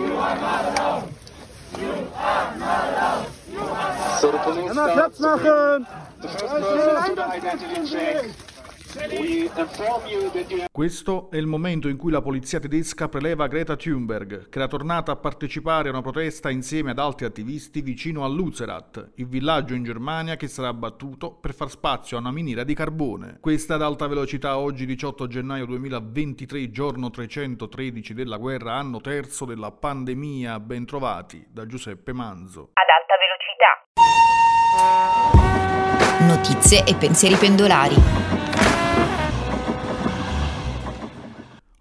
You are not alone. You are not alone. You are not alone. So Platz machen. The first person to identity check. Questo è il momento in cui la polizia tedesca preleva Greta Thunberg, che era tornata a partecipare a una protesta insieme ad altri attivisti vicino a Lützerath, il villaggio in Germania che sarà abbattuto per far spazio a una miniera di carbone. Questa ad alta velocità oggi 18 gennaio 2023, giorno 313 della guerra, anno terzo della pandemia. Ben trovati da Giuseppe Manzo. Ad alta velocità. Notizie e pensieri pendolari.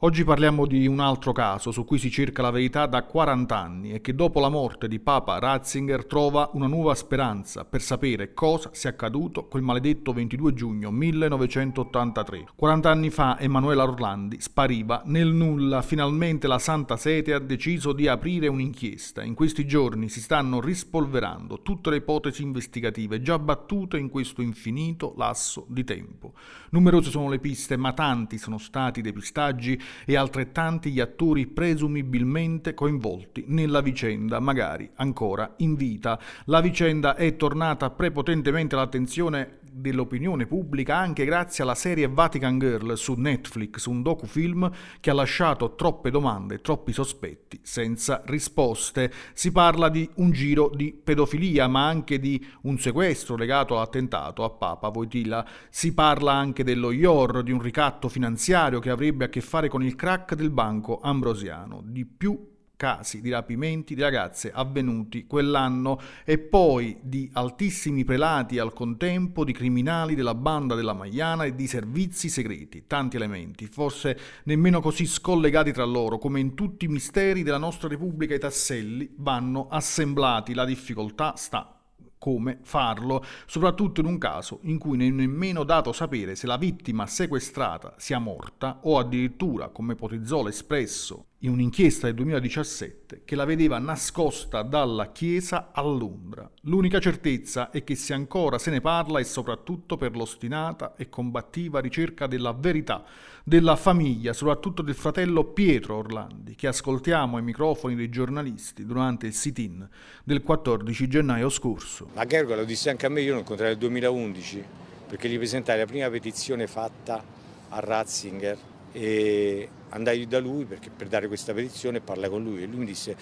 Oggi parliamo di un altro caso su cui si cerca la verità da 40 anni e che dopo la morte di Papa Ratzinger trova una nuova speranza per sapere cosa sia accaduto quel maledetto 22 giugno 1983. 40 anni fa Emanuela Orlandi spariva nel nulla. Finalmente la Santa Sede ha deciso di aprire un'inchiesta. In questi giorni si stanno rispolverando tutte le ipotesi investigative già battute in questo infinito lasso di tempo. Numerose sono le piste, ma tanti sono stati i depistaggi e altrettanti gli attori presumibilmente coinvolti nella vicenda, magari ancora in vita. La vicenda è tornata prepotentemente all'attenzione dell'opinione pubblica anche grazie alla serie Vatican Girl su Netflix, un docufilm che ha lasciato troppe domande e troppi sospetti senza risposte. Si parla di un giro di pedofilia, ma anche di un sequestro legato all'attentato a Papa Wojtyla. Si parla anche dello Ior, di un ricatto finanziario che avrebbe a che fare con il crack del Banco Ambrosiano, di più casi di rapimenti di ragazze avvenuti quell'anno e poi di altissimi prelati al contempo, di criminali della banda della Magliana e di servizi segreti. Tanti elementi, forse nemmeno così scollegati tra loro, come in tutti i misteri della nostra Repubblica i tasselli vanno assemblati. La difficoltà sta come farlo, soprattutto in un caso in cui non è nemmeno dato sapere se la vittima sequestrata sia morta o addirittura, come ipotizzò l'Espresso in un'inchiesta del 2017, che la vedeva nascosta dalla chiesa a Londra. L'unica certezza è che se ancora se ne parla è soprattutto per l'ostinata e combattiva ricerca della verità della famiglia, soprattutto del fratello Pietro Orlandi, che ascoltiamo ai microfoni dei giornalisti durante il sit-in del 14 gennaio scorso. Ma Gergo lo disse anche a me, io lo incontrai nel 2011, perché gli presentai la prima petizione fatta a Ratzinger e andai da lui perché per dare questa petizione parlai con lui e lui mi disse,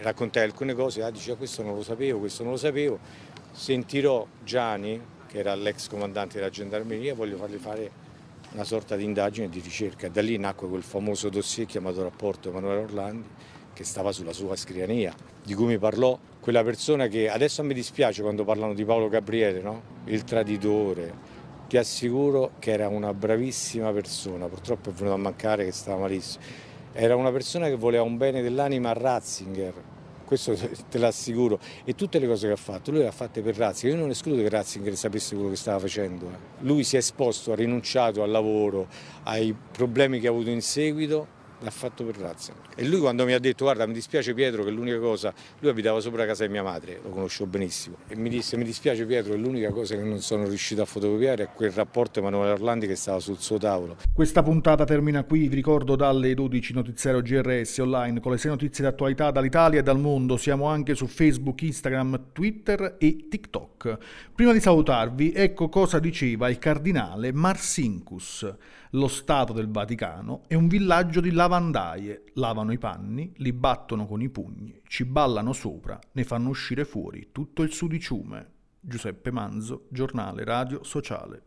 raccontai alcune cose, dice questo non lo sapevo, sentirò Gianni che era l'ex comandante della gendarmeria, voglio fargli fare una sorta di indagine e di ricerca. Da lì nacque quel famoso dossier chiamato rapporto Emanuela Orlandi che stava sulla sua scrivania, di cui mi parlò quella persona che adesso mi dispiace quando parlano di Paolo Gabriele, no? Il traditore. Ti assicuro che era una bravissima persona, purtroppo è venuto a mancare, che stava malissimo. Era una persona che voleva un bene dell'anima a Ratzinger, questo te l'assicuro. E tutte le cose che ha fatto, lui le ha fatte per Ratzinger. Io non escludo che Ratzinger sapesse quello che stava facendo. Lui si è esposto, ha rinunciato al lavoro, ai problemi che ha avuto in seguito, l'ha fatto per Ratzinger. E lui quando mi ha detto, guarda mi dispiace Pietro che l'unica cosa, lui abitava sopra la casa di mia madre, lo conoscevo benissimo, e mi disse mi dispiace Pietro che l'unica cosa che non sono riuscito a fotocopiare è quel rapporto Emanuela Orlandi che stava sul suo tavolo. Questa puntata termina qui, vi ricordo dalle 12 notiziario GRS online con le 6 notizie d'attualità dall'Italia e dal mondo, siamo anche su Facebook, Instagram, Twitter e TikTok. Prima di salutarvi ecco cosa diceva il cardinale Marcinkus, lo Stato del Vaticano è un villaggio di lavandaie, lavano i panni, li battono con i pugni, ci ballano sopra, ne fanno uscire fuori tutto il sudiciume. Giuseppe Manzo, giornale radio sociale.